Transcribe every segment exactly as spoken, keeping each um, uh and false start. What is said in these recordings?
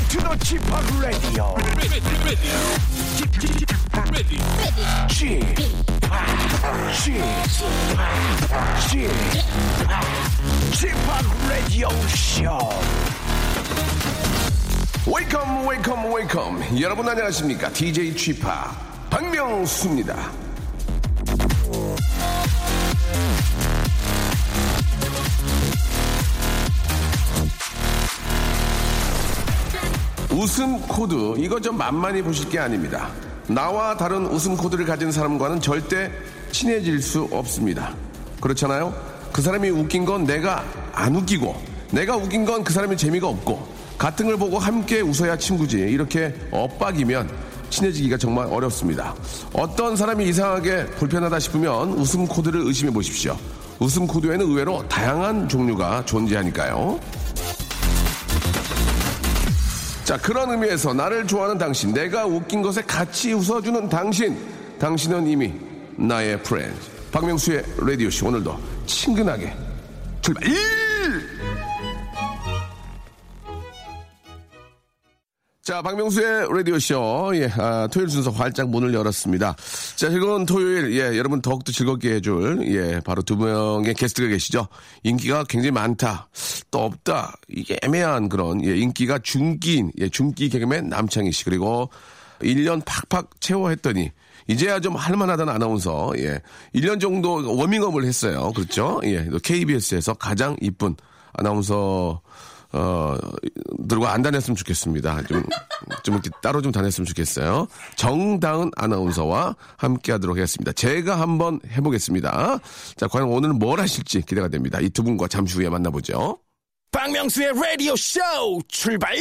Welcome to the 지팍 Radio. 지팍 Radio Show. Welcome, welcome, welcome. 여러분 안녕하십니까? 디제이 지팍 박명수입니다. 웃음 코드, 이거 좀 만만히 보실 게 아닙니다. 나와 다른 웃음 코드를 가진 사람과는 절대 친해질 수 없습니다. 그렇잖아요? 그 사람이 웃긴 건 내가 안 웃기고, 내가 웃긴 건 그 사람이 재미가 없고, 같은 걸 보고 함께 웃어야 친구지. 이렇게 엇박이면 친해지기가 정말 어렵습니다. 어떤 사람이 이상하게 불편하다 싶으면 웃음 코드를 의심해 보십시오. 웃음 코드에는 의외로 다양한 종류가 존재하니까요. 자, 그런 의미에서 나를 좋아하는 당신, 내가 웃긴 것에 같이 웃어주는 당신, 당신은 이미 나의 프렌즈. 박명수의 라디오쇼, 오늘도 친근하게 출발. 자, 박명수의 라디오쇼, 예, 아, 토요일 순서 활짝 문을 열었습니다. 자, 즐거운 토요일, 예, 여러분 더욱더 즐겁게 해줄, 예, 바로 두 명의 게스트가 계시죠. 인기가 굉장히 많다, 또 없다, 이게 애매한 그런, 예, 인기가 중기인, 예, 중기 개그맨 남창희 씨, 그리고 일 년 팍팍 채워 했더니, 이제야 좀 할만하다는 아나운서, 예, 일 년 정도 워밍업을 했어요. 그렇죠? 예, 케이비에스에서 가장 이쁜 아나운서, 어, 들과 안 다녔으면 좋겠습니다. 좀, 좀 이렇게 따로 좀 다녔으면 좋겠어요. 정다은 아나운서와 함께 하도록 하겠습니다. 제가 한번 해보겠습니다. 자, 과연 오늘은 뭘 하실지 기대가 됩니다. 이 두 분과 잠시 후에 만나보죠. 박명수의 라디오 쇼 출발!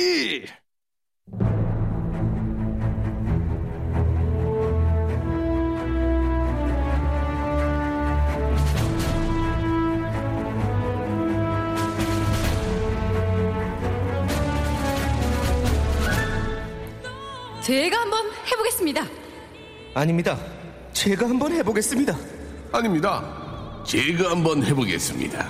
제가 한번 해보겠습니다. 아닙니다. 제가 한번 해보겠습니다. 아닙니다. 제가 한번 해보겠습니다.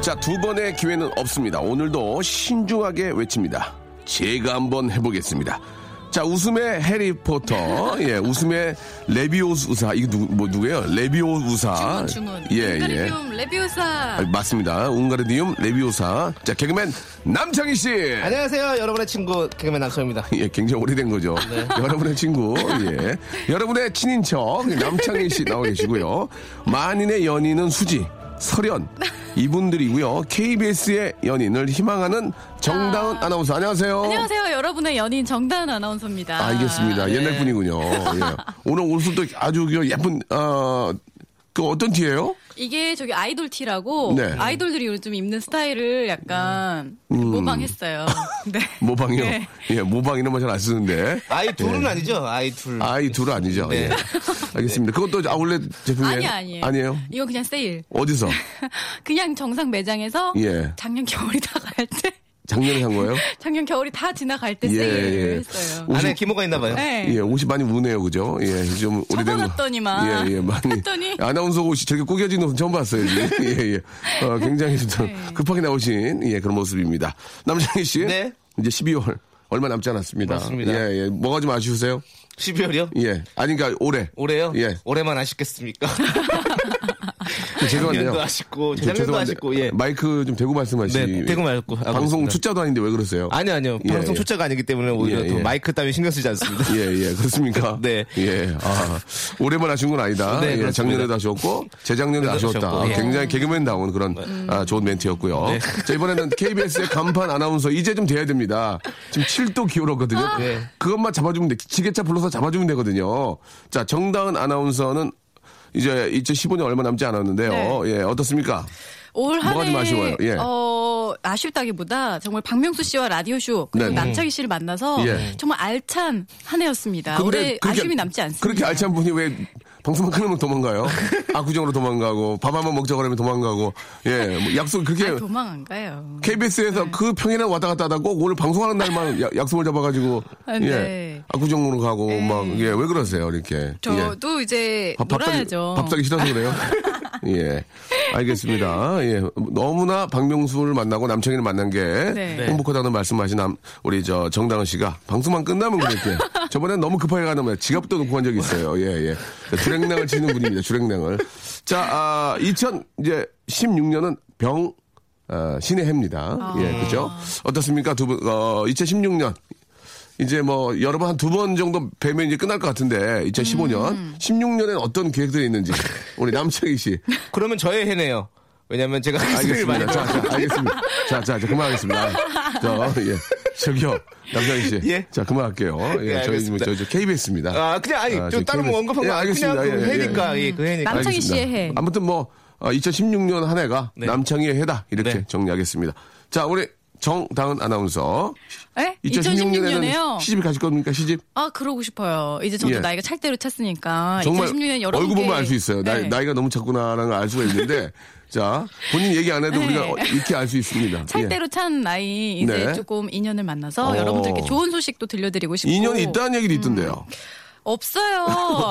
자, 두 번의 기회는 없습니다. 오늘도 신중하게 외칩니다. 제가 한번 해보겠습니다. 자, 웃음의 해리포터, 예, 웃음의 레비오사, 이게 누구, 뭐, 누구예요? 레비오사. 중은, 중은. 예, 예. 웅가르디움 레비오사. 아, 맞습니다. 웅가르디움 레비오사. 자, 개그맨 남창희 씨. 안녕하세요. 여러분의 친구, 개그맨 남창희입니다. 예, 굉장히 오래된 거죠. 네. 여러분의 친구, 예. 여러분의 친인척, 남창희 씨 나와 계시고요. 만인의 연인은 수지, 설현, 이분들이고요. 케이비에스의 연인을 희망하는 정다은 아, 아나운서. 안녕하세요. 안녕하세요. 여러분의 연인 정다은 아나운서입니다. 알겠습니다. 네. 옛날 분이군요. 예. 오늘 옷도 아주 예쁜, 어, 그 어떤 티예요? 이게 저기 아이돌 티라고, 네, 아이돌들이 요즘 입는 스타일을 약간 음. 모방했어요. 네. 모방이요? 네. 예, 모방 이런 말 잘 안 쓰는데. 아이돌은 예. 아니죠? 아이돌. 아이돌은 아니죠. 네. 예. 알겠습니다. 네. 그것도 아울렛 제품이에요? 아니, 아니에요. 아니에요? 이거 그냥 세일. 어디서? 그냥 정상 매장에서, 예, 작년 겨울이 다 갈 때. 작년에 산 거예요? 작년 겨울이 다 지나갈 때, 예, 세일을 했어요. 오십, 안에 기모가 있나 봐요. 네. 예, 옷이 많이 우네요, 그죠? 예, 좀 오래된 거. 접어놨더니만. 예, 예, 많이. 했더니. 아나운서 옷이 저렇게 꾸겨지는 옷 처음 봤어요. 예, 예. 어, 굉장히 좀 네, 급하게 나오신, 예, 그런 모습입니다. 남창희 씨. 네. 이제 십이월 얼마 남지 않았습니다. 맞습니다. 예, 예. 뭐가 좀 아쉬우세요? 십이월이요? 예. 아니, 그러니까 올해. 올해요? 예. 올해만 아쉽겠습니까? 죄송한데요. 작년도 아쉽고, 재작년도 아쉽고, 예. 마이크 좀 대고 말씀하시지. 네, 대고 말고. 방송 출자도 아닌데 왜 그러세요? 아니요, 아니요. 예, 방송 출자가 아니기 때문에 오히려, 예, 예, 마이크 따위 신경 쓰지 않습니다. 예, 예. 그렇습니까? 네. 예. 아, 올해만 아쉬운 건 아니다. 네, 예, 작년에도 아쉬웠고, 재작년에도 아쉬웠다. 예. 굉장히 개그맨다운 그런, 음. 아, 좋은 멘트였고요. 네. 자, 이번에는 케이비에스의 간판 아나운서 이제 좀 돼야 됩니다. 지금 칠 도 기울었거든요. 아. 네. 그것만 잡아주면 돼. 지게차 불러서 잡아주면 되거든요. 자, 정다은 아나운서는 이제 이천십오 년 얼마 남지 않았는데요. 네. 예, 어떻습니까? 올 한 해 뭐가 좀 아쉬워요? 예. 어, 아쉽다기보다 정말 박명수 씨와 라디오쇼 그리고 네, 남창희 씨를 만나서, 예, 정말 알찬 한 해였습니다. 올해 아쉬움이 남지 않습니다. 그렇게 알찬 분이 왜 방송만 끊으면 도망가요? 아구정으로 도망가고 밥 한번 먹자고 하면 도망가고, 예, 뭐 약속 그렇게 아니, 도망 안 가요. 케이비에스에서, 네, 그 평일에 왔다 갔다 하다 꼭 오늘 방송하는 날만 야, 약속을 잡아가지고, 아, 네, 예, 아구정으로 가고, 네, 막, 예, 왜 그러세요 이렇게? 저도, 예, 이제 놀아야죠. 밥 사기 싫어서 그래요? 예. 알겠습니다. 예. 너무나 박명수를 만나고 남창희를 만난 게 네. 행복하다는 말씀하신 남, 우리 저 정다은 씨가 방송만 끝나면 그렇게 저번에 너무 급하게 가는 거예요. 지갑도 놓고 간 적이 있어요. 예, 예. 주랭랑을 치는 분입니다. 주랭랑을. 자, 아, 이천십육 년은 병, 어, 신의 해입니다. 아. 예, 그죠? 어떻습니까? 두 분, 어, 이천십육 년. 이제 뭐, 여러 번 한 두 번 정도 뵈면 이제 끝날 것 같은데, 이천십오 년. 음. 십육 년엔 어떤 계획들이 있는지, 우리 남창희 씨. 그러면 저의 해네요. 왜냐면 제가. 알겠습니다. 자, 자, 알겠습니다. 자, 자, 자, 그만하겠습니다. 자, 예. 저기요, 남창희 씨. 예. 자, 그만할게요. 예, 네, 저희, 저, 저 케이비에스입니다. 아, 그냥, 아니, 아, 좀 따로 언급한 거 아니겠습니까? 그냥 그 해니까, 예, 그 해니까. 남창희 씨의 해. 아무튼 뭐, 이천십육 년 한 해가 네. 남창희의 해다. 이렇게 네. 정리하겠습니다. 자, 우리. 정다은 아나운서. 예? 이천십육 년에는 시집 가실 겁니까? 시집? 아, 그러고 싶어요. 이제 저도 예. 나이가 찰대로 찼으니까. 정말 이천십육 년 여러 얼굴 보면 알 수 있어요. 네. 나이, 나이가 너무 찼구나라는 걸 알 수가 있는데. 자, 본인 얘기 안 해도 네. 우리가 익히 알 수 있습니다. 찰대로 예. 찬 나이 이제 네. 조금 인연을 만나서 어. 여러분들께 좋은 소식도 들려드리고 싶고. 인연이 있다는 얘기도 있던데요. 음. 없어요.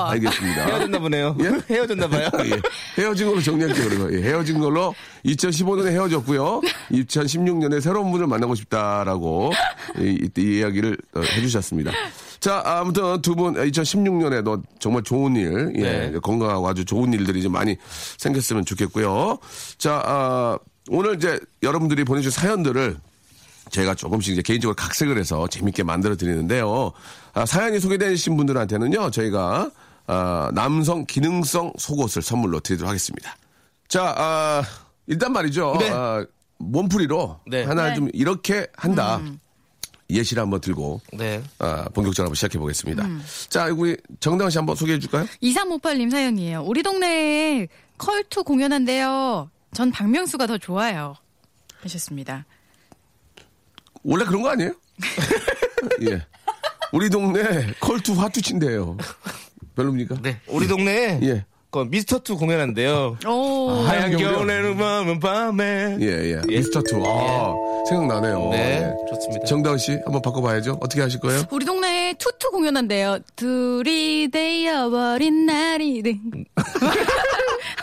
알겠습니다. 헤어졌나 보네요. 예? 헤어졌나 봐요. 예. 헤어진 걸로 정리할게요. 그러면. 예. 헤어진 걸로 이천십오 년에 헤어졌고요. 이천십육 년에 새로운 분을 만나고 싶다라고 이, 이 이야기를 어, 해주셨습니다. 자, 아무튼 두 분 이천십육 년에도 정말 좋은 일, 예. 네. 건강하고 아주 좋은 일들이 좀 많이 생겼으면 좋겠고요. 자, 아, 오늘 이제 여러분들이 보내주신 사연들을 제가 조금씩 이제 개인적으로 각색을 해서 재밌게 만들어 드리는데요. 아, 사연이 소개되신 분들한테는요, 저희가, 아, 남성 기능성 속옷을 선물로 드리도록 하겠습니다. 자, 아, 일단 말이죠. 네. 아, 몸풀이로 네. 하나 네. 좀 이렇게 한다. 음. 예시를 한번 들고 네. 아, 본격적으로 한번 시작해 보겠습니다. 음. 자, 우리 정다은 씨 한번 소개해 줄까요? 이삼오팔 님 사연이에요. 우리 동네에 컬투 공연한대요. 전 박명수가 더 좋아요. 하셨습니다. 원래 그런 거 아니에요? 예. 우리 동네 컬투 화투친데요. 별로입니까? 네. 우리 동네 예. 그 미스터 투 공연한대요. 오. 하얀 겨울에는 밤은 밤에. 예예. 예. 미스터 투. 아 예. 생각나네요. 네. 네. 좋습니다. 정다은 씨 한번 바꿔봐야죠. 어떻게 하실 거예요? 우리 동네 투투 공연한대요. 둘이 되어버린 날이. 네. 예.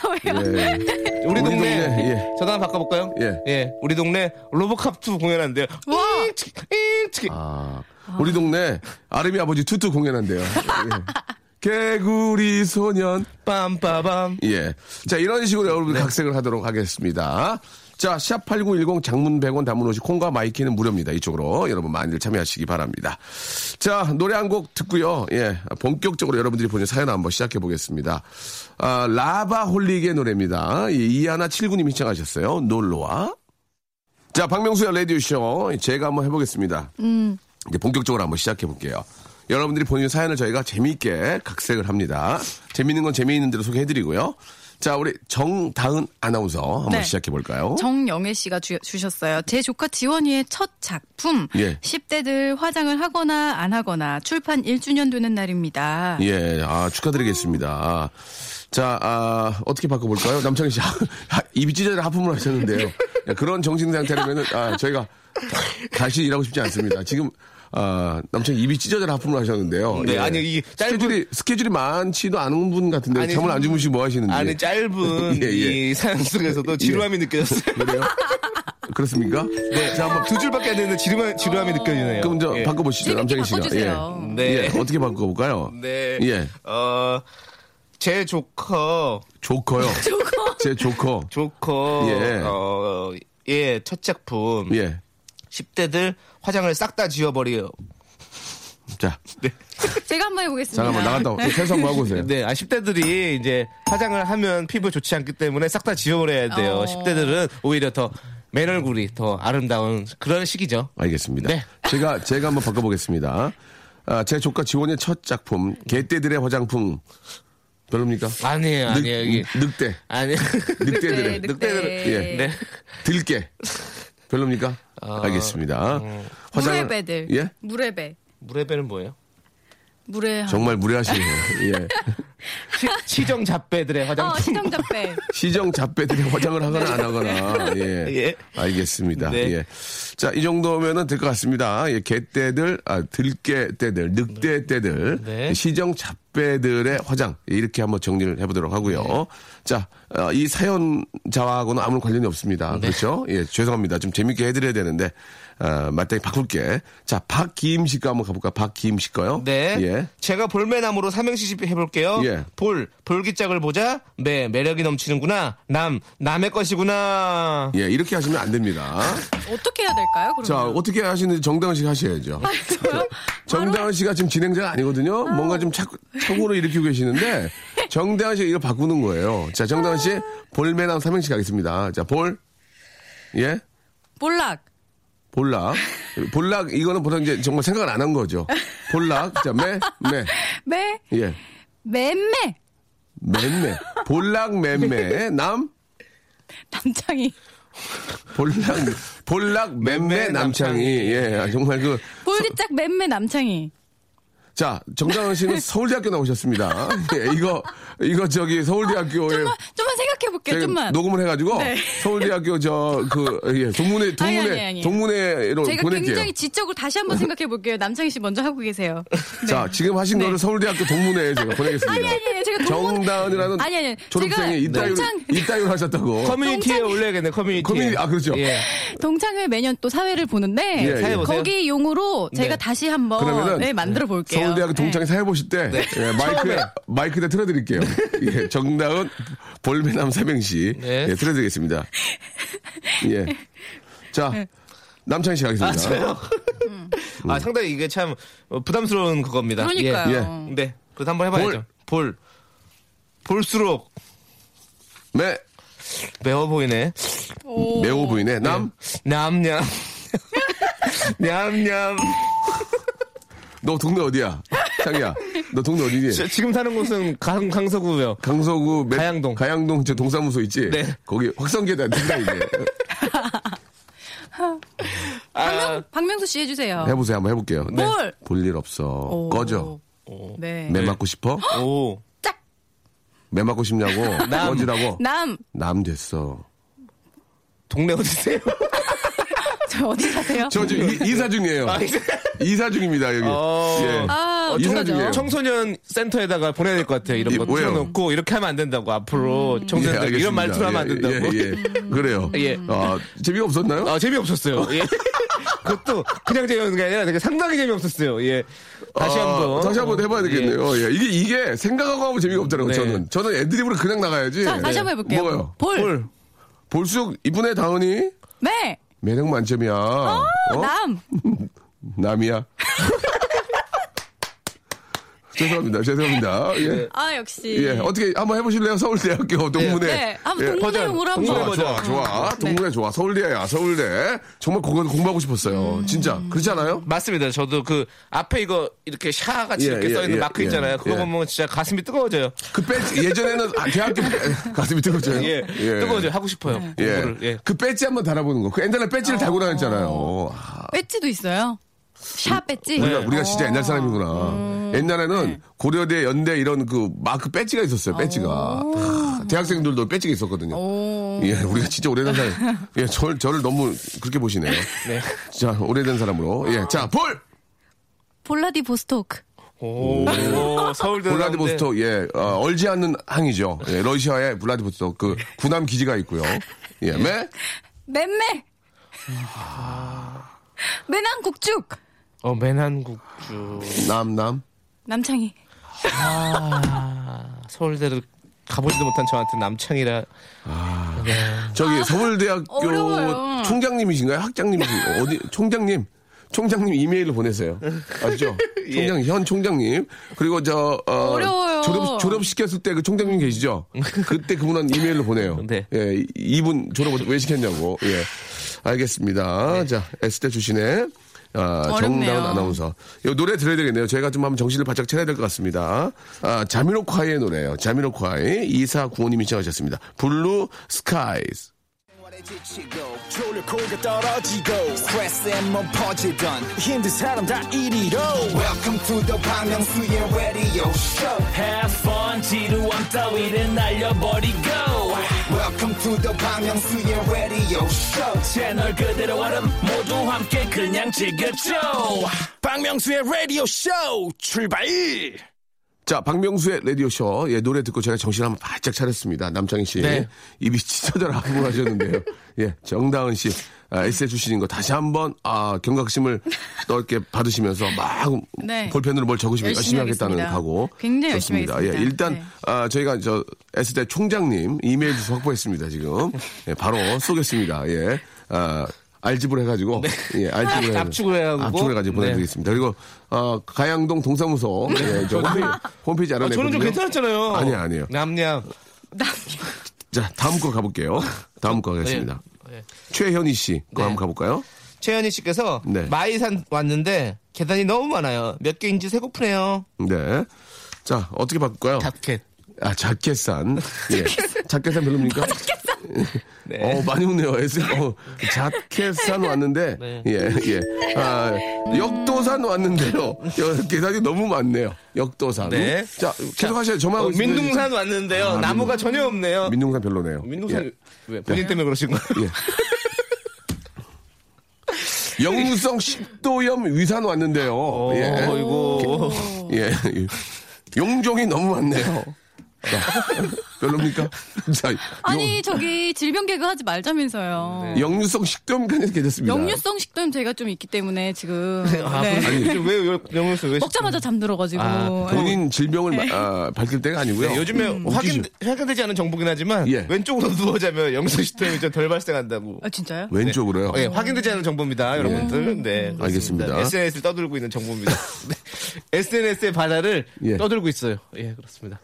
우리, 우리 동네, 동네 예. 저도 한번 바꿔볼까요? 예. 예. 우리 동네 로보캅 투 공연한대요. 와. 아, 우리 동네 아름이 아버지 투투 공연한대요. 예. 개구리 소년 빰빠밤. 예. 자, 이런 식으로 여러분 네. 각색을 하도록 하겠습니다. 자, 샵팔구일공 장문 백 원 단문 오십 콩과 마이키는 무료입니다. 이쪽으로 여러분 많이들 참여하시기 바랍니다. 자, 노래 한 곡 듣고요. 예. 본격적으로 여러분들이 보낸 사연 한번 시작해 보겠습니다. 아, 라바홀릭의 노래입니다. 예, 이하나칠구 님이 시청하셨어요. 놀러와. 자, 박명수의 라디오쇼. 제가 한번 해보겠습니다. 음. 이제 본격적으로 한번 시작해 볼게요. 여러분들이 보내준 사연을 저희가 재미있게 각색을 합니다. 재미있는 건 재미있는 대로 소개해드리고요. 자, 우리 정다은 아나운서 한번 네. 시작해볼까요? 정영애 씨가 주, 주셨어요. 제 조카 지원이의 첫 작품. 예. 십 대들 화장을 하거나 안 하거나 출판 일 주년 되는 날입니다. 예, 아, 축하드리겠습니다. 자, 아, 어떻게 바꿔볼까요? 남창희 씨, 입이 찢어져라 하품을 하셨는데요. 야, 그런 정신 상태라면 아, 저희가 다시 일하고 싶지 않습니다. 지금. 아, 남창이 입이 찢어져라 하품을 하셨는데요. 네, 예. 아니, 이게 짧은. 스케줄이, 스케줄이 많지도 않은 분 같은데, 잠을 안 주무시고 뭐 하시는지. 아니, 짧은 예, 예. 이 사연 속에서도 지루함이 예. 느껴졌어요. 그래요? 그렇습니까? 네. 자, 한번 두 줄밖에 안 되는데 지루함, 지루함이 느껴지네요. 그럼 저 예. 바꿔보시죠, 남창희 씨가. 바꿔주세요. 예. 네. 예. 어떻게 바꿔볼까요? 네. 예. 어, 제 조커. 조커요? 조커. 제 조커. 조커. 예. 어, 예, 첫 작품. 예. 십 대들 화장을 싹 다 지워버려. 자, 네. 제가 한번 해보겠습니다. 잠깐만 나갔다. 계속 뭐 하고 오세요. 네, 아, 십 대들이 이제 화장을 하면 피부 좋지 않기 때문에 싹 다 지워버려야 돼요. 어... 십 대들은 오히려 더 맨 얼굴이 더 아름다운 그런 시기죠. 알겠습니다. 네. 제가 제가 한번 바꿔보겠습니다. 아, 제 조카 지원의 첫 작품 개떼들의 화장품. 별로입니까? 아니에요, 아니에요. 늑, 여기. 늑대. 아니요. 늑대들의. 늑대들은. 예. 네. 들깨. 별로입니까? 어... 알겠습니다. 어... 화장을... 무레배들. 예? 무레배. 무레배는 뭐예요? 무례. 정말 무례하시네요. 예. 시정 잡배들의 화장품. 어, 시정 잡배. 시정 잡배들의 화장을 하거나 안 하거나. 예. 예. 알겠습니다. 네. 예. 자, 이 정도면은 될 것 같습니다. 예, 개떼들, 아, 들깨떼들, 늑대떼들, 네. 시정 잡배. 택배들의 화장, 이렇게 한번 정리를 해보도록 하고요. 네. 자, 어, 이 사연자와는 아무런 관련이 없습니다. 네. 그렇죠? 예, 죄송합니다. 좀 재밌게 해드려야 되는데 어, 마땅히 바꿀게. 자, 박기임 씨가 한번 가볼까? 박기임 씨 거요. 네. 예. 제가 볼매남으로 삼행시 해볼게요. 예. 볼, 볼기짝을 보자. 매, 매력이 넘치는구나. 남, 남의 것이구나. 예, 이렇게 하시면 안 됩니다. 어떻게 해야 될까요? 그러면? 자, 어떻게 하시는지 정다은 씨가 하셔야죠. 정다은 씨가 지금 진행자가 아니거든요. 아... 뭔가 좀 착, 착오를 일으키고 계시는데 정다은 씨가 이걸 바꾸는 거예요. 자, 정다은 씨 볼매남 삼행시 가겠습니다. 자, 볼, 예, 볼락. 볼락. 볼락, 이거는 보통 이제 정말 생각을 안 한 거죠. 볼락. 자, 매, 매. 매. 예. 맴매. 맴매. 볼락, 맴매. 남. 남창희. 볼락, 볼락, 맴매, 남창희. 예, 정말 그. 볼기짝, 맴매, 남창희. 자, 정다은 씨는 서울대학교 나오셨습니다. 예, 이거, 이거 저기 서울대학교에. 아, 좀만, 좀만 생각해볼게요, 좀만. 녹음을 해가지고. 네. 서울대학교 저, 그, 예, 동문회, 동문회, 아니, 아니, 아니. 동문회로 제가 보낼게요. 굉장히 지적으로 다시 한번 생각해볼게요. 남창희 씨 먼저 하고 계세요. 네. 자, 지금 하신 네. 거를 서울대학교 동문회에 제가 보내겠습니다. 아니, 아니, 아니. 제가 동문... 정다은이라는 아니, 아니. 졸업생이 이따위로, 동창... 이따위로 하셨다고. 커뮤니티에 동창... 올려야겠네, 커뮤니티. 커뮤니티, 아, 그렇죠. 예. 동창회 매년 또 사회를 보는데. 예, 사회 거기 용으로 제가 네. 다시 한번 네, 만들어볼게요. 서울대학교 동창회 사회 보실 때 네. 예, 마이크에 마이크에 틀어드릴게요. 예, 정다은 볼매남 삼행시 네. 예, 틀어드리겠습니다. 예, 자 네. 남창희 씨 가겠습니다. 아, 저요? 음. 아, 상당히 이게 참 부담스러운 그겁니다. 그러니까요. 예. 네, 그래서 한번 해봐야죠. 볼, 볼. 볼수록 매 매워 보이네. 오. 매워 보이네. 남 남냠 냠냠. 너 동네 어디야? 창이야. 너 동네 어디니? 저, 지금 사는 곳은 강, 강서구요. 강서구. 매, 가양동. 가양동 저 동사무소 있지? 네. 거기 확성계단 된다 이제. 박명, 박명수 씨 해주세요. 해보세요. 한번 해볼게요. 네. 볼. 볼일 없어. 오. 꺼져. 오. 네. 매 맞고 싶어? 오. 짝. 매 맞고 싶냐고? 남. 꺼지라고? 남. 남 됐어. 동네 어디세요? 저 어디 사세요? 저 지금 이사 중이에요. 아, 이사 중입니다, 여기. 어... 예. 아, 이사 중이에요. 청소년 센터에다가 보내야 될 것 같아요. 이런 예, 거 틀어놓고 이렇게 하면 안 된다고. 앞으로 음... 청소년들 예, 이런 말투로 하면 안 된다고. 예, 예, 예. 그래요. 예. 아, 재미가 없었나요? 아, 재미 없었어요. 예. 그것도 그냥 재미없는 게 아니라 되게 상당히 재미없었어요. 예. 다시 아, 한번 다시 한번 해봐야 되겠네요. 예. 예. 이게 이게 생각하고 하면 재미가 없더라고요. 네. 저는 저는 애드립으로 그냥 나가야지. 자, 다시 한번 해볼게요. 뭐가요? 볼. 볼. 볼수록 이분의 다운이. 네. 매력 만점이야. 어, 어? 남. 남이야. 죄송합니다. 죄송합니다. 예. 아, 역시. 예. 어떻게 한번 해보실래요? 서울대학교 동문회. 네. 네. 한번 예. 동문회용으로 한번. 좋아, 좋아, 좋아. 음. 동문회 네. 좋아. 서울대야, 서울대. 정말 그건 공부하고 싶었어요. 음. 진짜. 그렇지 않아요? 맞습니다. 저도 그 앞에 이거 이렇게 샤같이 예, 이렇게 예, 써있는 예, 마크 예, 있잖아요. 그거 예. 보면 진짜 가슴이 뜨거워져요. 그 배지, 예전에는 아, 대학교 가슴이 뜨거워져요. 예. 예. 뜨거워져요. 하고 싶어요. 네. 예. 예. 그 배지 한번 달아보는 거. 그 옛날에 배지를 어. 달고 다녔잖아요. 배지도 있어요? 샵 배지? 우리가, 네. 우리가 진짜 옛날 사람이구나. 음. 옛날에는 네. 고려대, 연대 이런 그 마크 배지가 있었어요. 배지가. 대학생들도 배지가 있었거든요. 예, 우리가 진짜 오래된 사람. 예, 저, 저를 너무 그렇게 보시네요. 네. 자, 오래된 사람으로. 예, 자, 볼! 볼라디보스토크. 오, 오 서울대. 볼라디보스토크, 예, 어, 얼지 않는 항이죠. 예, 러시아의 볼라디보스토크. 그 군함 기지가 있고요. 예, 매? 맴매! 매난국죽! 어, 매난국주. 남, 남. 남창희. 아, 서울대를 가보지도 못한 저한테 남창희라. 아, 네. 저기 아, 서울대학교 어려워요. 총장님이신가요? 학장님이신가요? 어디, 총장님. 총장님 이메일로 보내세요. 아시죠? 예. 총장, 현 총장님. 그리고 저, 어, 어려워요. 졸업, 졸업시켰을 때 그 총장님 계시죠? 그때 그분한테 이메일로 보내요. 네. 예, 이분 졸업 왜 시켰냐고. 예. 알겠습니다. 네. 자, S대 출신의. 아, 정다은 아나운서. 이 노래 들어야 되겠네요. 저희가 좀 한번 정신을 바짝 차려야 될 것 같습니다. 아, 자미로콰이의 노래예요. 자미로콰이. 이사구호님이 시청하셨습니다. 블루 스카이즈. 지치고, 졸려 코가 떨어지고, 스트레스에 몸 퍼지던, 힘든 사람 다 이리로. Welcome to the 박명수의 radio show. Have fun, 지루한 따위를 날려버리고. Welcome to the 박명수의 radio show. 채널 그대로 알음 모두 함께 그냥 즐겨줘. 박명수의 radio show, 출발! 자, 박명수의 라디오쇼. 예, 노래 듣고 제가 정신 한번 바짝 차렸습니다. 남창희 씨. 네. 입이 치저절하고 하셨는데요. 예, 정다은 씨. 아, 에스에 출신인 거 다시 한번, 아, 경각심을 또 이렇게 받으시면서 막 네. 볼펜으로 뭘 적으시면 열심히, 열심히 하겠다는 각오. 굉장히 좋습니다. 열심히 하겠습니다. 예, 일단, 네. 아, 저희가 저 에스대 총장님 이메일 주소 확보했습니다, 지금. 예, 바로 쏘겠습니다. 예. 아, 알집을 해가지고, 네. 예, 알집을 압축을 해가지고, 압축을 해가지고 보내드리겠습니다. 네. 그리고 어, 가양동 동사무소 네. 예, 저 홈페이지, 홈페이지 알아내고. 아, 저는 좀 괜찮았잖아요. 아니요, 아니요. 남양, 남양. 자, 다음 거 가볼게요. 다음 거 가겠습니다. 네. 네. 최현희 씨 거 네. 한번 가볼까요? 최현희 씨께서 네. 마이산 왔는데 계단이 너무 많아요. 몇 개인지 세고프네요. 네. 자, 어떻게 바꿀까요? 자켓. 아, 자켓산. 예. 자켓산 별로입니까? 네. 어, 많이 웃네요. 어, 자켓산 왔는데, 네. 예, 예. 아, 역도산 왔는데요. 계산이 너무 많네요. 역도산. 네. 자, 계속하셔요. 저만 어, 민둥산 왔는데요. 아, 나무가 민둥, 전혀 없네요. 민둥산 별로네요. 민둥산, 예. 왜? 본인 예. 때문에 그러신 거예요? 예. 영웅성 식도염 위산 왔는데요. 오, 예. 아이고. 예. 용종이 너무 많네요. 별로입니까? 자, 아니 요... 저기 질병 개그 하지 말자면서요. 네. 역류성 식도염까지 괜찮습니다. 역류성 식도염 제가 좀 있기 때문에 지금. 아, 네. 아니 왜 역류성 왜 먹자마자 잠들어가지고. 아, 본인 질병을 네. 아, 밝힐 때가 아니고요. 네, 요즘에 음, 확인 확인되지 않은 정보긴 하지만 예. 왼쪽으로 누워 자면 역류성 식도염이 좀 덜 발생한다고. 아 진짜요? 네. 왼쪽으로요? 네, 확인되지 않은 정보입니다, 네. 여러분들. 네, 그렇습니다. 알겠습니다. 에스엔에스를 떠들고 있는 정보입니다. 에스엔에스의 바다를 예. 떠들고 있어요. 예, 그렇습니다.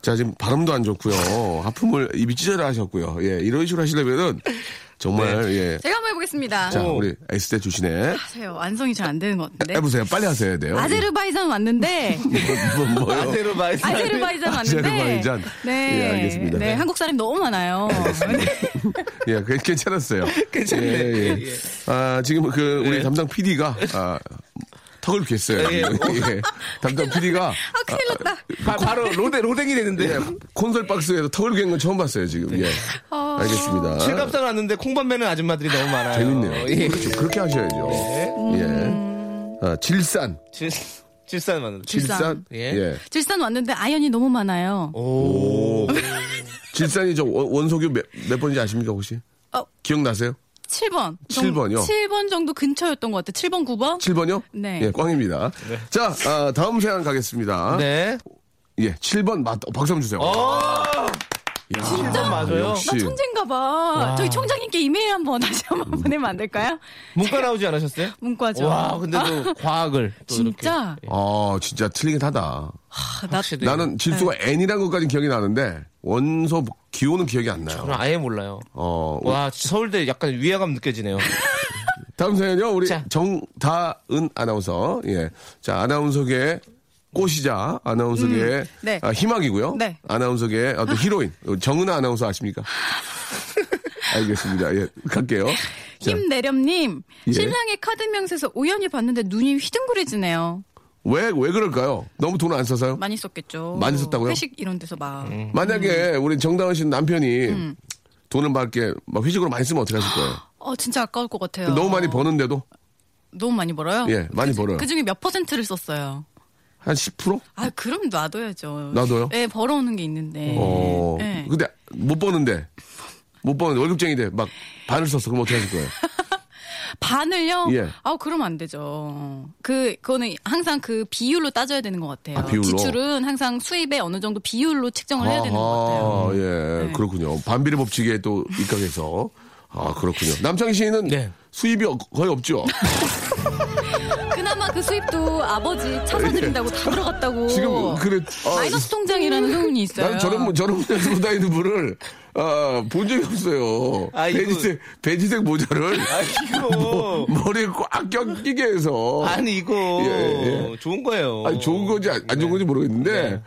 자, 지금 발음도 안 좋고요. 아픔을 입이 찢어라 하셨고요. 예, 이런 식으로 하시려면은 정말 네. 예. 제가 한번 해보겠습니다. 자, 우리 에스대 출신에 하세요. 완성이 잘 안 되는 것 같은데. 해보세요. 빨리 하셔야 돼요. 아제르바이잔 왔는데. 뭐, 뭐, 아제르바이잔. 아제르바이잔 왔는데. 아제르바이잔. 네, 예, 알겠습니다. 네, 한국 사람이 너무 많아요. 예, 괜찮았어요. 괜찮네. 예, 예. 예. 아, 지금 그 우리 네. 담당 피디가. 아, 턱을 갰어요. 예, 예. 담당 피디가. 아, 큰일 났다. 아, 아, 바로 로데, 로댕이 되는데. 예, 콘솔 박스에서 턱을 갰 건 처음 봤어요, 지금. 네. 예. 어... 알겠습니다. 칠갑산 왔는데 콩밥 매는 아줌마들이 너무 많아요. 재밌네요. 예. 그렇죠. 그렇게 하셔야죠. 네. 예. 음... 아, 질산. 질, 질산 왔는데. 질산. 질산? 예. 예. 질산 왔는데 아연이 너무 많아요. 오. 질산이 저 원소교 몇, 몇 번인지 아십니까, 혹시? 어. 기억나세요? 칠 번. 칠 번이요? 칠 번 정도 근처였던 것 같아요. 칠 번, 구 번? 칠 번이요? 네. 예, 꽝입니다. 네. 자, 아, 다음 세안 가겠습니다. 네. 예, 칠 번 맞, 박수 한번 주세요. 야, 진짜 맞아요. 역시. 나 천재인가 봐. 와. 저희 총장님께 이메일 한번 다시 한번 보내면 안 될까요? 문과 나오지 않으셨어요? 문과죠. 와, 근데 또 과학을. 또 진짜? 이렇게. 아, 진짜 틀리긴 하다. 하, 나, 나는 질소가 네. N이라는 것까지는 기억이 나는데 원소 기호는 기억이 안 나요. 저는 아예 몰라요. 어, 와, 서울대 약간 위화감 느껴지네요. 다음 사연요. 우리 자. 정다은 아나운서. 예, 자, 아나운서계 꽃이자 아나운서계의 음, 네. 아, 희망이고요. 네. 아나운서계의 아, 또 히로인 정은아 아나운서 아십니까? 알겠습니다. 예, 갈게요. 김내렴님, 예. 신랑의 카드 명세서 우연히 봤는데 눈이 휘둥그레지네요. 왜, 왜 그럴까요? 너무 돈 안 써서요? 많이 썼겠죠. 많이 썼다고요? 회식 이런 데서 막. 음. 만약에 음. 우리 정다은 씨 남편이 음. 돈을 막 이렇게 막 회식으로 많이 쓰면 어떡하실 거예요? 어, 진짜 아까울 것 같아요. 너무 많이 버는데도? 너무 많이 벌어요? 예, 많이 그, 벌어요. 그 중에 몇 퍼센트를 썼어요? 한 십 퍼센트? 아, 그럼 놔둬야죠. 놔둬요? 네, 벌어오는 게 있는데. 어. 네. 근데 못 버는데. 못 버는데. 월급쟁이 돼. 막 반을 썼어. 그럼 어떡하실 거예요? 반을요? 예. 아, 그러면 안 되죠. 그, 그거는 항상 그 비율로 따져야 되는 것 같아요. 아, 비율로? 지출은 항상 수입의 어느 정도 비율로 측정을 아하, 해야 되는 것 같아요. 예, 네. 그렇군요. 반비례 법칙에 또 입각해서. 아, 그렇군요. 남창희 씨는 네. 수입이 거의 없죠? 그나마 그 수입도 아버지 차 사드린다고 다 들어갔다고. 지금, 그래. 아, 마이너스 통장이라는 소문이 있어요. 나는 저런, 저런 분야 쓰고 다니는 분을, 아, 본 적이 없어요. 아, 베지색, 베지색 모자를. 아, 이거. 머리에 꽉 껴끼게 해서. 아니, 이거. 예, 예. 좋은 거예요. 아니, 좋은 건지 안, 안 좋은 건지 모르겠는데. 네.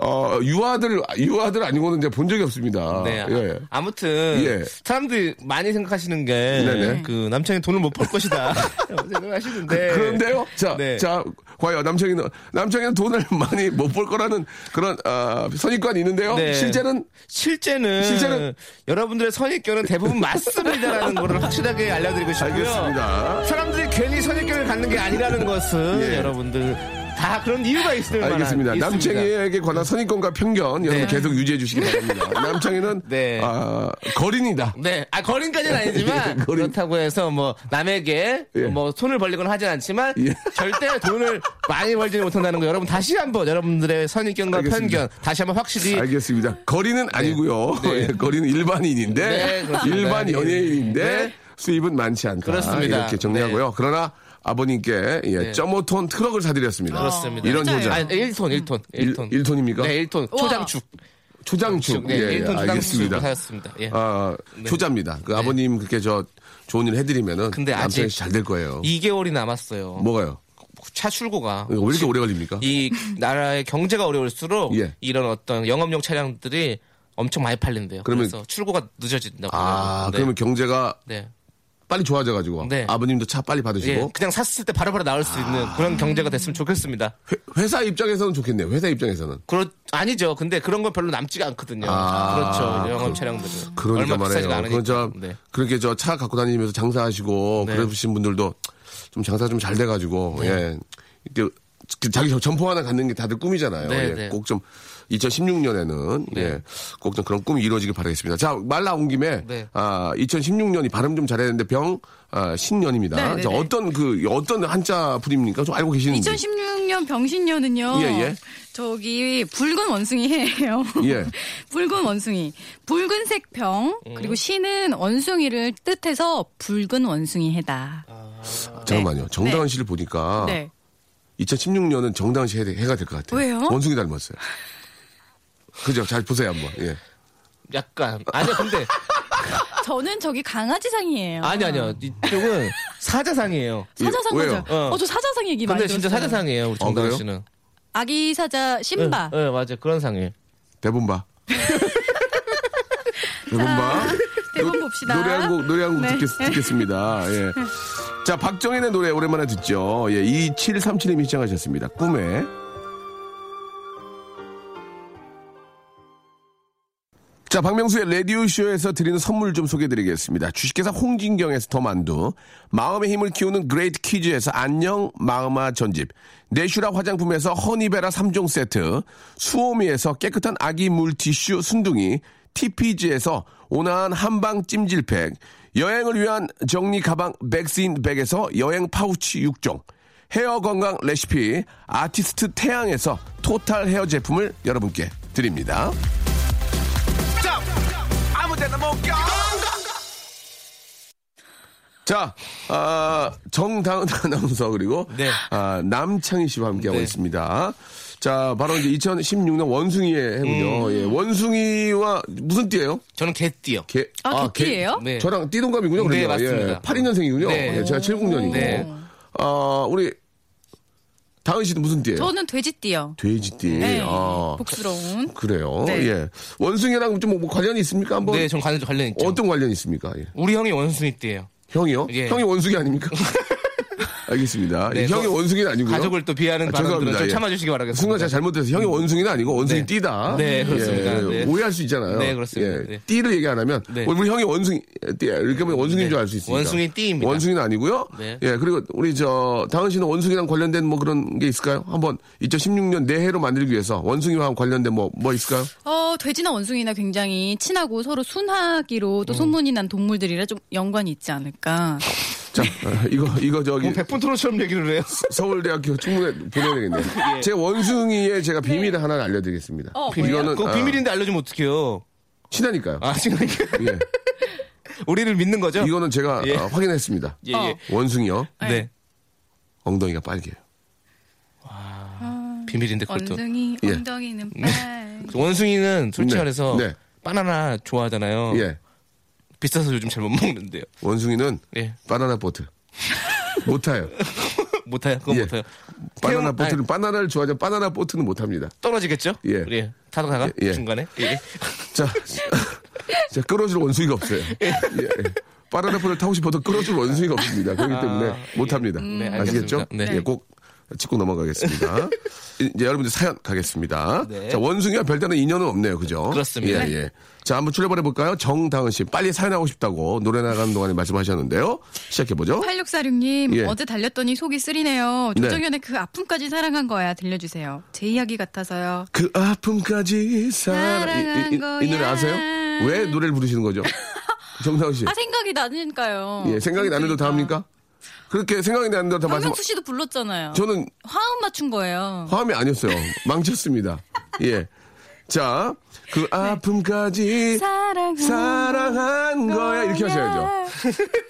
어, 유아들, 유아들 아니고는 이제 본 적이 없습니다. 네. 예. 아, 아무튼. 예. 사람들이 많이 생각하시는 게. 네네. 그, 남창이 돈을 못 벌 것이다. 생각하시는데. 그런데요? 자, 네. 자, 과연 남창이는, 남창이는 돈을 많이 못 벌 거라는 그런, 아, 선입관이 있는데요? 네. 실제는? 실제는. 실제는. 여러분들의 선입견은 대부분 맞습니다라는 거를 확실하게 알려드리고 싶고요. 알겠습니다. 사람들이 괜히 선입견을 갖는 게 아니라는 것은. 예. 여러분들. 다 그런 이유가 있을 만한. 알겠습니다. 남창희에게 관한 선입견과 편견 여러분 네. 계속 유지해 주시기 바랍니다. 남창희는 네. 아, 거린이다. 네, 아 거린까지는 아니지만 예, 거린. 그렇다고 해서 뭐 남에게 예. 뭐 손을 벌리거나 하진 않지만 예. 절대 돈을 많이 벌지 못한다는 거 여러분 다시 한번 여러분들의 선입견과 알겠습니다. 편견 다시 한번 확실히. 알겠습니다. 거린은 아니고요. 네. 네. 거린은 일반인인데 네, 일반 연예인인데 네. 수입은 많지 않다. 그렇습니다. 이렇게 정리하고요. 네. 그러나. 아버님께 예, 점 오 톤 네. 트럭을 사드렸습니다. 그렇습니다. 이런 효자. 아, 일 톤, 일 톤. 일 톤. 일 톤입니까? 네, 일 톤. 우와. 초장축. 초장축. 네, 예, 일 톤 초장축을 사셨습니다. 예. 아, 네. 효자입니다. 그 네. 아버님 그렇게 저 좋은 일 해드리면은 남편이 잘 될 거예요. 이 개월이 남았어요. 뭐가요? 차 출고가. 왜 이렇게 오래 걸립니까? 이 나라의 경제가 어려울수록 예. 이런 어떤 영업용 차량들이 엄청 많이 팔린대요. 그러면, 그래서 출고가 늦어진다고. 아, 네. 그러면 경제가. 네. 빨리 좋아져가지고 네. 아버님도 차 빨리 받으시고 예, 그냥 샀을 때 바로바로 나올 수 있는 아... 그런 경제가 됐으면 좋겠습니다. 회, 회사 입장에서는 좋겠네요. 회사 입장에서는 그렇 아니죠. 근데 그런 건 별로 남지가 않거든요. 아... 그렇죠. 영업 차량들은 그러니까 얼마 비싸지가 않으니까. 저, 네. 그렇게 저 차 갖고 다니면서 장사하시고 네. 그러신 분들도 좀 장사 좀 잘 돼가지고 네. 예, 이렇게 자기 점포 하나 갖는 게 다들 꿈이잖아요. 네, 예, 네. 꼭 좀. 이천십육 년에는 네. 예, 꼭 좀 그런 꿈이 이루어지길 바라겠습니다. 자, 말 나온 김에 네. 아, 이천십육 년이 발음 좀 잘했는데 병 아, 신년입니다. 네, 자, 어떤 그 어떤 한자 풀입니까? 좀 알고 계시는지. 이천십육 년 병신년은요. 예, 예. 저기 붉은 원숭이예요. 예. 붉은 원숭이, 붉은색 병 음. 그리고 신은 원숭이를 뜻해서 붉은 원숭이 해다. 아... 잠깐만요. 네. 정다은 씨를 네. 보니까 네. 이천십육 년은 정다은 씨 해가 될 것 같아요. 왜요? 원숭이 닮았어요. 그죠? 잘 보세요, 한번. 예. 약간. 아니요, 근데. 저는 저기 강아지상이에요. 아니, 아니요. 이쪽은 사자상이에요. 사자상 맞아요. 어. 어, 저 사자상 얘기 많이 들었어요. 근데 진짜 사자상이에요, 우리 정다은 어, 씨는. 아기 사자 신바. 네, 네 맞아요. 그런 상이에요. 대본 봐. 대본 봐. 대본 봅시다. 노래 한 곡, 노래 한 곡 네. 듣겠, 듣겠습니다. 예. 자, 박정현의 노래 오랜만에 듣죠. 예, 이칠삼칠님이 시청하셨습니다. 꿈에. 자, 박명수의 라디오쇼에서 드리는 선물 좀 소개해드리겠습니다. 주식회사 홍진경에서 더만두, 마음의 힘을 키우는 그레이트 키즈에서 안녕 마음아 전집, 내슈라 화장품에서 허니베라 삼 종 세트, 수오미에서 깨끗한 아기 물티슈 순둥이, 티피지에서 온화한 한방 찜질팩, 여행을 위한 정리 가방 백스인백에서 여행 파우치 육 종, 헤어 건강 레시피 아티스트 태양에서 토탈 헤어 제품을 여러분께 드립니다. 자, 아, 정다은 아나운서 그리고 네. 아, 남창희 씨와 함께하고 네. 있습니다. 자, 바로 이제 이천십육 년 원숭이의 해군요. 음. 예, 원숭이와 무슨 띠예요? 저는 개띠요. 개, 아, 아 개띠예요? 네. 저랑 띠 동갑이군요. 네, 그러면. 맞습니다. 예, 팔십이 년생이군요. 네. 예, 제가 칠십 년이고. 네. 아, 우리 다은 씨도 무슨 띠예요? 저는 돼지띠요. 돼지띠. 네. 아. 복스러운. 그래요. 네. 예. 원숭이랑 좀 뭐 관련이 있습니까? 한번. 네, 전 관련 관련 있죠. 어떤 관련이 있습니까? 예. 우리 형이 원숭이띠예요. 형이요? 예. 형이 원숭이 아닙니까? 알겠습니다. 네, 형이 원숭이는 아니고요. 가족을 또 비하는 발언들은 아, 좀 참아주시기 바라겠습니다. 순간 제가 잘못해서 형이 원숭이는 아니고 원숭이 네. 띠다. 네, 그렇습니다. 예, 네. 오해할 수 있잖아요. 네, 그렇습니다. 예, 네. 띠를 얘기 안 하면 네. 우리 형이 원숭이 띠 이렇게 하면 원숭이인 네. 줄 알 수 있습니다. 원숭이 띠입니다. 원숭이는 아니고요. 네. 예, 그리고 우리 저 다은 씨는 원숭이랑 관련된 뭐 그런 게 있을까요? 한번 이천십육 년 내해로 만들기 위해서 원숭이와 관련된 뭐 뭐 있을까요? 어, 돼지나 원숭이나 굉장히 친하고 서로 순하기로 또 음. 소문이 난 동물들이라 좀 연관이 있지 않을까. 자, 이거 이거 저기 백분 토론처럼 얘기를 해요. 서울대학교 충분히 보내야겠네요. 예. 제 원숭이의 제가 비밀을 네. 하나 알려드리겠습니다. 어, 이거는 그거 비밀인데 아, 알려주면 어떡해요? 친하니까요. 아, 친하니까. 예. 우리를 믿는 거죠? 이거는 제가 예. 아, 확인했습니다. 예, 예. 원숭이요. 네. 엉덩이가 빨개요. 와, 아, 비밀인데 그것도. 원숭이 엉덩이는 예. 빨. 원숭이는 솔직히 네. 말해서 네. 바나나 좋아하잖아요. 예. 비싸서 요즘 잘 못 먹는데요. 원숭이는 예. 바나나 보트 못 타요. 못 타요. 그건 예. 못 타요. 바나나 태용... 보트는 아니. 바나나를 좋아하지만 바나나 보트는 못 탑니다. 떨어지겠죠? 예. 예. 타다가 예. 중간에. 예. 자, 자 끌어줄 원숭이가 없어요. 예. 예. 바나나 보트를 타고 싶어도 끌어줄 원숭이가 없습니다. 그렇기 때문에 아, 못 예. 탑니다. 음. 네, 아시겠죠? 네. 예. 꼭 짚고 넘어가겠습니다. 이제 여러분들 사연 가겠습니다. 네. 자, 원숭이와 별다른 인연은 없네요. 그죠? 그렇습니다. 예, 예. 자, 한번 출발해 볼까요? 정다은 씨, 빨리 사연하고 싶다고 노래 나가는 동안에 말씀하셨는데요. 시작해 보죠. 팔육사육 님, 예. 어제 달렸더니 속이 쓰리네요. 조정현의 네. 그 아픔까지 사랑한 거야 들려주세요. 제 이야기 같아서요. 그 아픔까지 사랑한 이, 이, 이, 거야. 이 노래 아세요? 왜 노래를 부르시는 거죠? 정다은 씨. 아, 생각이 나니까요. 예, 생각이 나는 듯 합니까? 그렇게 생각이 나는 듯 다 말씀. 박명수 씨도 불렀잖아요. 저는 화음 맞춘 거예요. 화음이 아니었어요. 망쳤습니다. 예. 자, 그 아픔까지 사랑한, 사랑한 거야. 거야 이렇게 하셔야죠.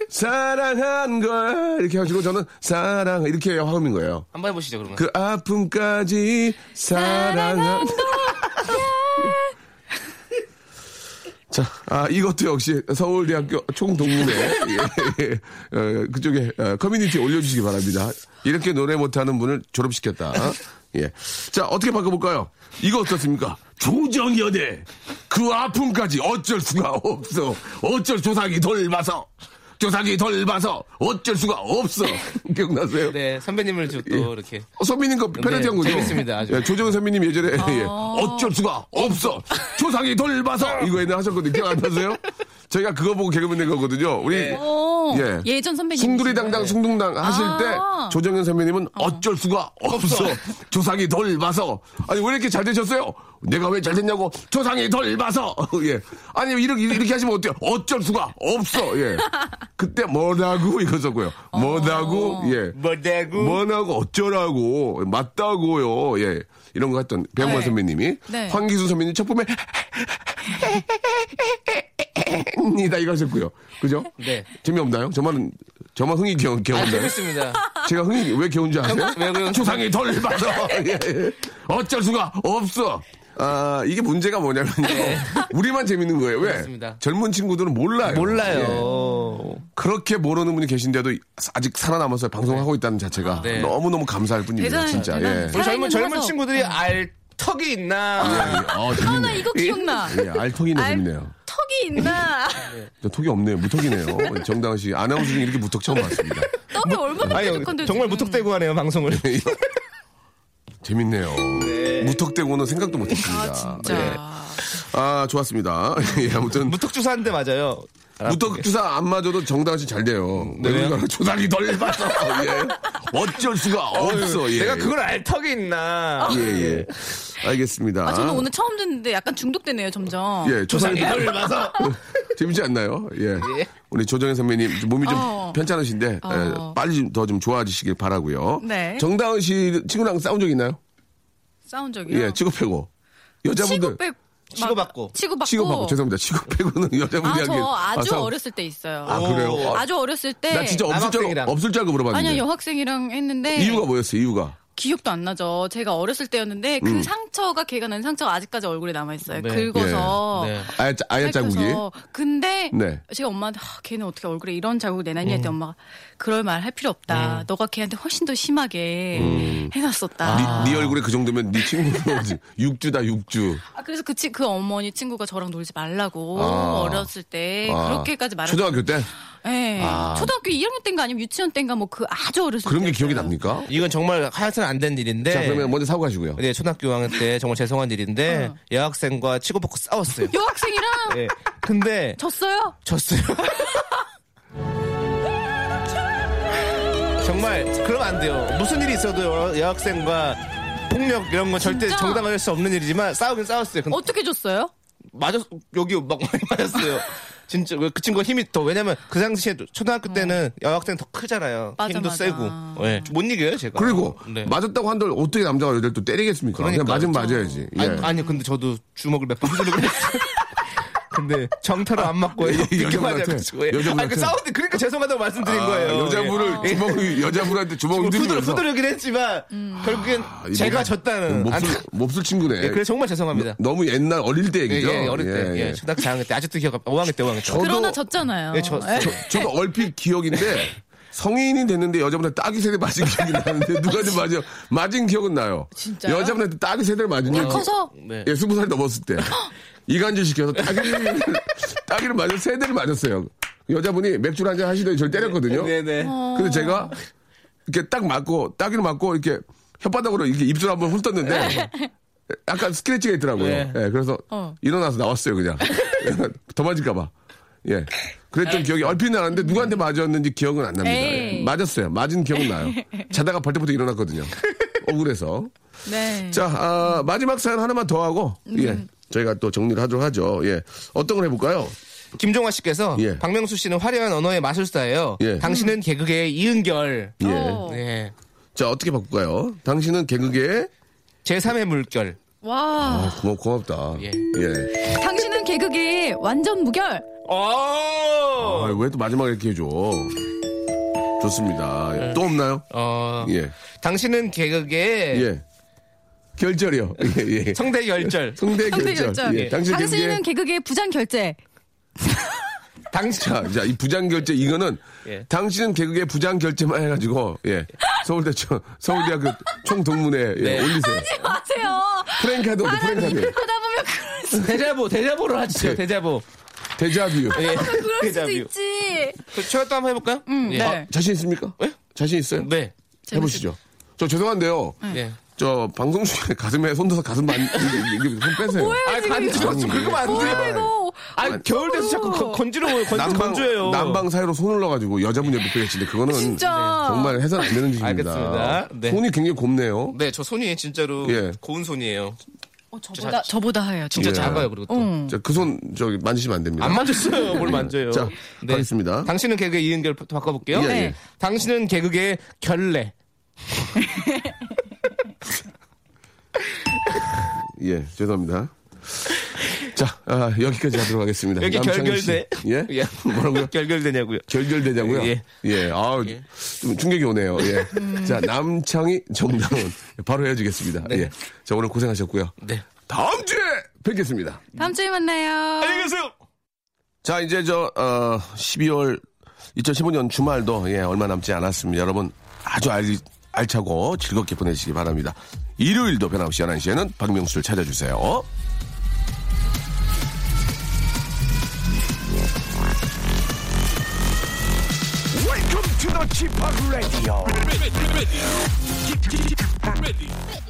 사랑한 거야 이렇게 하시고 저는 사랑 이렇게 해야 화음인 거예요. 한번 해보시죠 그러면. 그 아픔까지 사랑한 자, 아, 이것도 역시 서울대학교 총동문회 예, 예, 어, 그쪽에 어, 커뮤니티에 올려주시기 바랍니다. 이렇게 노래 못하는 분을 졸업시켰다. 예, 자, 어떻게 바꿔볼까요? 이거 어떻습니까? 조정연의 그 아픔까지 어쩔 수가 없어. 어쩔 조상이 돌봐서. 조상이 돌봐서 어쩔 수가 없어. 기억나세요? 네, 선배님을 또 예. 이렇게. 어, 선배님 거 패러디한 네, 거죠? 재밌습니다. 아주. 예, 조정현 선배님 예전에 어... 예. 어쩔 수가 없어. 조상이 돌봐서 이거 옛날에 하셨거든요. 기억 안 나세요? 저희가 그거 보고 개그맨 된 거거든요. 우리 네. 예. 예전 선배님. 숭두리당당 숭둥당 하실 아~ 때 조정현 선배님은 어. 어쩔 수가 없어. 조상이 돌봐서. 아니, 왜 이렇게 잘 되셨어요? 내가 왜 잘 됐냐고. 조상이 돌봐서. 예. 아니, 이렇게, 이렇게 하시면 어때요? 어쩔 수가 없어. 예. 그때 뭐라고 이거서고요. 어. 뭐라고 예. 뭐라고. 뭐라고 어쩌라고. 맞다고요. 예. 이런 거 했던 배영만 네. 선배님이. 네. 황기수 선배님 첫 봄에. 니다 이거 하셨고요. 그죠? 네. 재미없나요? 저만, 저만 흥이 겨운, 겨운다. 재밌습니다. 제가 흥이 왜 겨운지 아세요? 왜 그런 조상이 덜 받아. 예, 예. 어쩔 수가 없어. 아, 이게 문제가 뭐냐면요. 네. 우리만 재밌는 거예요. 왜? 그렇습니다. 젊은 친구들은 몰라요. 몰라요. 예. 그렇게 모르는 분이 계신데도 아직 살아남아서 방송하고 있다는 자체가 아, 네. 너무너무 감사할 뿐입니다. 대단해, 진짜. 대단해. 예. 젊은, 젊은 친구들이 알 턱이 있나. 아, 아, 아, 나 이거 기억나. 예, 알 턱이 있나 재밌네요. 턱이 있나? 네. 턱이 없네요. 무턱이네요. 정다은 씨 아나운서 중에 이렇게 무턱 처음 봤습니다. 떡이 얼마나 뾰족한데 정말 무턱대고 하네요 방송을. 재밌네요. 네. 무턱대고는 생각도 못했습니다. 아 진짜. 예. 아 좋았습니다. 예, 아무튼 무턱 주사인데 맞아요. 무턱 주사 안 맞아도 정다은 씨 잘 돼요. 내가 조상이 덜 봐서 예. 어쩔 수가 없어. 예. 내가 그걸 알 턱이 있나? 예예. 예. 알겠습니다. 아, 저는 오늘 처음 듣는데 약간 중독되네요, 점점. 예, 조상이 덜 봐서. 재밌지 않나요? 예. 예. 우리 조정현 선배님 몸이 좀 어. 편찮으신데 어. 예, 빨리 더 좀 좋아지시길 바라고요. 네. 정다은 씨 친구랑 싸운 적 있나요? 싸운 적이요? 예, 치고 패고. 여자분들. 치고 빼... 치고받고. 치고받고. 치고받고. 죄송합니다. 치고빼고는 여자분들이. 아, 저 아주 아, 어렸을 때 있어요. 아, 그래요? 아, 아주 어렸을 때. 나 진짜 없을 줄 알고, 없을 줄 알고 물어봤는데. 아니요, 여학생이랑 했는데. 이유가 뭐였어요, 이유가? 기억도 안 나죠. 제가 어렸을 때였는데 그 음. 상처가 걔가 낸 상처가 아직까지 얼굴에 남아있어요. 네. 긁어서. 네. 네. 아야, 아야 자국이. 근데 네. 제가 엄마한테 아, 걔는 어떻게 얼굴에 이런 자국을 내놨냐 했더니 음. 엄마가 그럴 말 할 필요 없다. 음. 너가 걔한테 훨씬 더 심하게 음. 해놨었다. 네, 아. 네 얼굴에 그 정도면 네 친구가 육주다 육주. 아, 그래서 그, 치, 그 어머니 친구가 저랑 놀지 말라고 아. 어렸을 때 아. 그렇게까지 말했어요. 초등학교 때? 네. 아. 초등학교 일 학년 때인가 아니면 유치원 때인가 뭐 그 아주 어렸을 그런 때. 그런 게 기억이 납니까? 이건 정말 하여튼 안 된 일인데. 자, 그러면 먼저 사과하시고요. 네, 초등학교 일 학년 때 정말 죄송한 일인데, 어. 여학생과 치고받고 싸웠어요. 여학생이랑? 네. 근데. 졌어요? 졌어요. 정말, 그러면 안 돼요. 무슨 일이 있어도 여학생과 폭력 이런 건 진짜? 절대 정당화될 수 없는 일이지만, 싸우긴 싸웠어요. 근데 어떻게 졌어요? 맞았, 여기 막 많이 맞았어요. 진짜 그 친구가 힘이 더 왜냐면 그 당시에 초등학교 때는 어. 여학생 더 크잖아요. 맞아, 힘도 맞아. 세고 네. 못 이겨요 제가. 그리고 네. 맞았다고 한들 어떻게 남자가 여자를 또 때리겠습니까? 그러니까, 그냥 맞으면 저... 맞아야지. 예. 아니, 아니 근데 저도 주먹을 몇 번 들고 했어요. 근데 정타로 안 맞고 여자분한테 여자분한테 싸우는데 그러니까 죄송하다고 말씀드린 아, 거예요. 여자분을 예. 주먹 여자분한테 주먹을 들이면서 후들후들긴 했지만 음. 결국엔 아, 제가 졌다는 몹쓸, 안, 몹쓸 친구네. 예, 그래 정말 죄송합니다. 너, 너무 옛날 어릴 때 얘기죠. 예, 예, 어릴 때 예, 예. 예. 초등학교 사 학년 때 아직도 기억 오 학년 때 오 학년 때. 저도, 그러나 졌잖아요. 예, 저, 저, 저도 얼핏 기억인데. 성인이 됐는데 여자분한테 따귀 세대 맞은 기억이 나는데 누가든 맞아 맞은 기억은 나요. 진짜 여자분한테 따귀 세대를 맞은 기억이 커서 예 스무 살 넘었을 때. 이간질 시켜서 따귀를, 따귀를 맞아서 세대를 맞았어요. 여자분이 맥주를 한잔 하시더니 저를 때렸거든요. 네네. 근데 제가 이렇게 딱 맞고, 따기로 맞고, 이렇게 혓바닥으로 이렇게 입술 한번 훑었는데, 약간 스크래치가 있더라고요. 예, 네, 그래서 어. 일어나서 나왔어요, 그냥. 더 맞을까봐. 예. 그랬던 에이. 기억이 얼핏 나는데 누구한테 맞았는지 기억은 안 납니다. 예. 맞았어요. 맞은 기억은 나요. 자다가 벌떡부터 일어났거든요. 억울해서. 네. 자, 아, 마지막 사연 하나만 더 하고, 음. 예. 저희가 또 정리를 하도록 하죠. 예. 어떤 걸 해볼까요? 김종화 씨께서 예. 박명수 씨는 화려한 언어의 마술사예요. 예. 당신은 음. 개그계의 이은결. 예. 예. 자, 어떻게 바꿀까요? 당신은 개그계의 제삼의 물결. 와. 아, 고마, 고맙다. 예. 예. 당신은 개그계의 완전 무결. 어. 아, 왜 또 마지막에 이렇게 해줘? 좋습니다. 예. 또 없나요? 어. 예. 당신은 개그계의 예. 결절이요. 예, 예. 성대 결절. 성대 결절. 결절. 예. 예. 당신 당신은 개그계의 부장 결제. 당신 자, 자, 이 부장 결제 이거는 예. 당신은 개그의 부장 결제만 해가지고 예. 서울대 서울대학교 총동문에 예, 네. 올리세요. 하지 마세요. 프랭카도 프랭카도. 보다 보면 대자보 대자보를 하시죠. 네. 대자보 대자뷰. 예. 그럴 대자뷰. 수도 있지. 제가 또 한번 해볼까요? 음, 예. 네. 아, 자신 있습니까? 네? 자신 있어요? 네. 해보시죠. 저 죄송한데요. 네. 저 방송 중에 가슴에 손 둬서 가슴 많이 손 빼세요. 뭐예요, 아, 간 좀 긁으면 안 돼. 이거. 아니, 아, 겨울 돼서 자꾸 건지러워요. 건조해요. 난방 사이로 손을 넣어가지고 여자분 옆에 계시는데 그거는 진짜. 정말 해선 안 되는 짓입니다. 알겠습니다. 네. 손이 굉장히 곱네요. 네, 저 손이 진짜로 예. 고운 손이에요. 어, 저보다, 자, 저보다 하얘요. 진짜 예. 작아요, 그리고 또. 음. 자, 그 손, 저기, 만지시면 안 됩니다. 안 만졌어요. 뭘 만져요. 자, 네. 가겠습니다. 당신은 개그의 이은결 바꿔볼게요. 예, 예. 네. 당신은 개그의 결례. 예, 죄송합니다. 자, 아, 여기까지 하도록 하겠습니다. 여기 결결돼? 예? 예. 뭐라고요? 결결되냐고요? 결결되냐고요? 예. 예. 아, 예. 좀 충격이 오네요. 예. 음. 자, 남창희 정다은 바로 헤어지겠습니다. 네. 예. 자, 오늘 고생하셨고요. 네. 다음 주에 뵙겠습니다. 다음 주에 만나요. 안녕히 계세요. 자, 이제 저 어, 십이월 이천십오년 주말도 예, 얼마 남지 않았습니다. 여러분 아주 알 알차고 즐겁게 보내시기 바랍니다. 일요일도 변함없이 열한시에는 박명수를 찾아주세요. Welcome to the 지팍 Radio.